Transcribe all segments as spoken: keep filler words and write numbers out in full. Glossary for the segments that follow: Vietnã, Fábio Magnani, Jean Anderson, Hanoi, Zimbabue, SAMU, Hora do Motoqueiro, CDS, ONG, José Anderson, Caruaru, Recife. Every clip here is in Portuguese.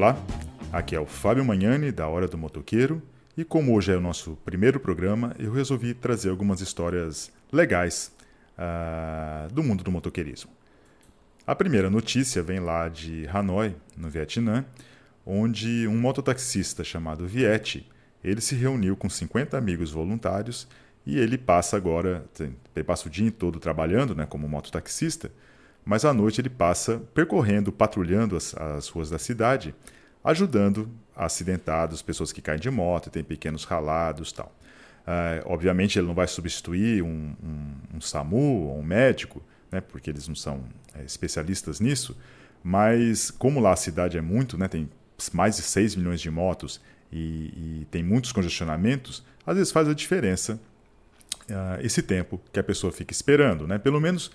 Olá, aqui é o Fábio Magnani da Hora do Motoqueiro e como hoje é o nosso primeiro programa, eu resolvi trazer algumas histórias legais uh, do mundo do motoqueirismo. A primeira notícia vem lá de Hanoi, no Vietnã, onde um mototaxista chamado Viet, ele se reuniu com cinquenta amigos voluntários e ele passa agora, ele passa o dia todo trabalhando, né, como mototaxista, mas à noite ele passa percorrendo, patrulhando as, as ruas da cidade, ajudando acidentados, pessoas que caem de moto, têm pequenos ralados e tal. Uh, obviamente ele não vai substituir um, um, um SAMU ou um médico, né, porque eles não são é, especialistas nisso, mas como lá a cidade é muito, né, tem mais de seis milhões de motos e, e tem muitos congestionamentos, às vezes faz a diferença uh, esse tempo que a pessoa fica esperando, né, pelo menos...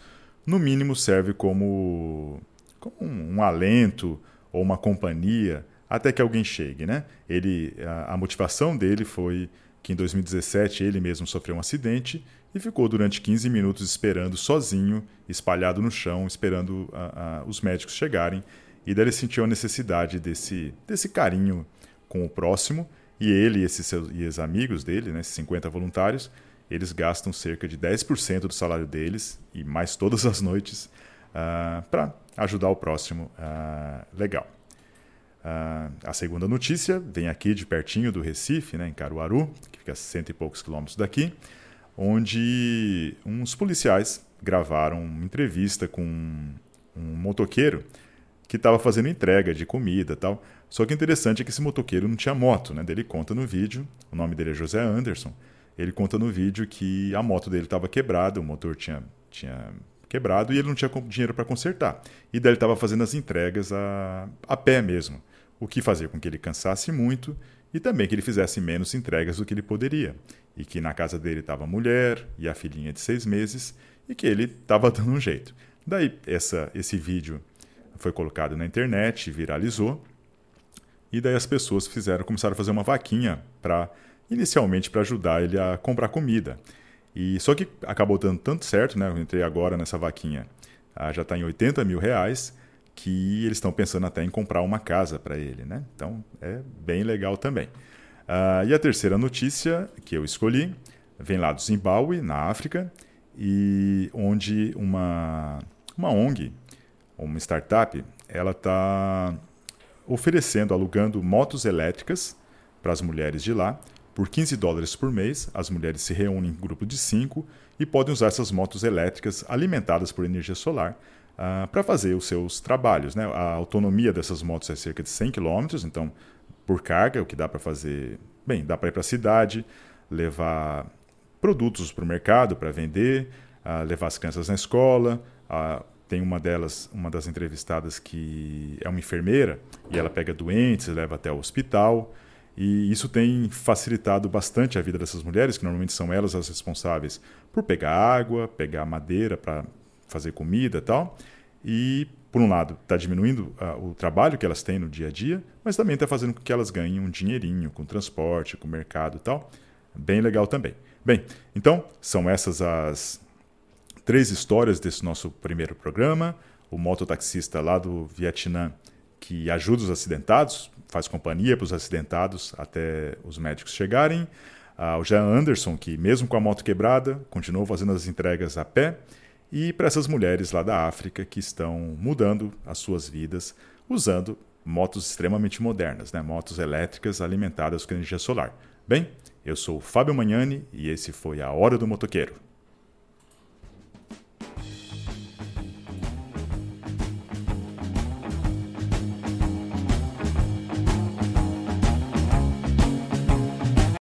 No mínimo serve como, como um, um alento ou uma companhia até que alguém chegue, né? Ele, a, a motivação dele foi que em dois mil e dezessete ele mesmo sofreu um acidente e ficou durante quinze minutos esperando sozinho, espalhado no chão, esperando a, a, os médicos chegarem. E daí ele sentiu a necessidade desse, desse carinho com o próximo. E ele e, esses seus, e os amigos dele, né, esses cinquenta voluntários, eles gastam cerca de dez por cento do salário deles, e mais todas as noites, uh, para ajudar o próximo. Uh, legal. Uh, a segunda notícia vem aqui de pertinho do Recife, né, em Caruaru, que fica a cento e poucos quilômetros daqui, onde uns policiais gravaram uma entrevista com um, um motoqueiro que estava fazendo entrega de comida e tal. Só que o interessante é que esse motoqueiro não tinha moto, né? Ele conta no vídeo, o nome dele é José Anderson. Ele conta no vídeo que a moto dele estava quebrada, o motor tinha, tinha quebrado e ele não tinha dinheiro para consertar. E daí ele estava fazendo as entregas a, a pé mesmo, o que fazia com que ele cansasse muito e também que ele fizesse menos entregas do que ele poderia. E que na casa dele estava a mulher e a filhinha de seis meses e que ele estava dando um jeito. Daí essa, esse vídeo foi colocado na internet, viralizou e daí as pessoas fizeram, começaram a fazer uma vaquinha para... inicialmente para ajudar ele a comprar comida. E só que acabou dando tanto certo, né? Eu entrei agora nessa vaquinha, ah, já está em oitenta mil reais, que eles estão pensando até em comprar uma casa para ele, né? Então é bem legal também. Ah, e a terceira notícia que eu escolhi vem lá do Zimbabue, na África, e onde uma, uma O N G, uma startup, ela está oferecendo, alugando motos elétricas para as mulheres de lá. Por quinze dólares por mês, as mulheres se reúnem em grupo de cinco e podem usar essas motos elétricas alimentadas por energia solar uh, para fazer os seus trabalhos, né? A autonomia dessas motos é cerca de cem quilômetros, então por carga, o que dá para fazer... Bem, dá para ir para a cidade, levar produtos para o mercado para vender, uh, levar as crianças na escola... Uh, Tem uma delas, uma das entrevistadas que é uma enfermeira e ela pega doentes, leva até o hospital... E isso tem facilitado bastante a vida dessas mulheres, que normalmente são elas as responsáveis por pegar água, pegar madeira para fazer comida e tal. E, por um lado, está diminuindo uh, o trabalho que elas têm no dia a dia, mas também está fazendo com que elas ganhem um dinheirinho com transporte, com mercado e tal. Bem legal também. Bem, então, são essas as três histórias desse nosso primeiro programa. O mototaxista lá do Vietnã, que ajuda os acidentados, faz companhia para os acidentados até os médicos chegarem. Ah, o Jean Anderson, que mesmo com a moto quebrada, continuou fazendo as entregas a pé. E para essas mulheres lá da África que estão mudando as suas vidas usando motos extremamente modernas, né? Motos elétricas alimentadas com energia solar. Bem, eu sou o Fábio Magnani e esse foi a Hora do Motoqueiro.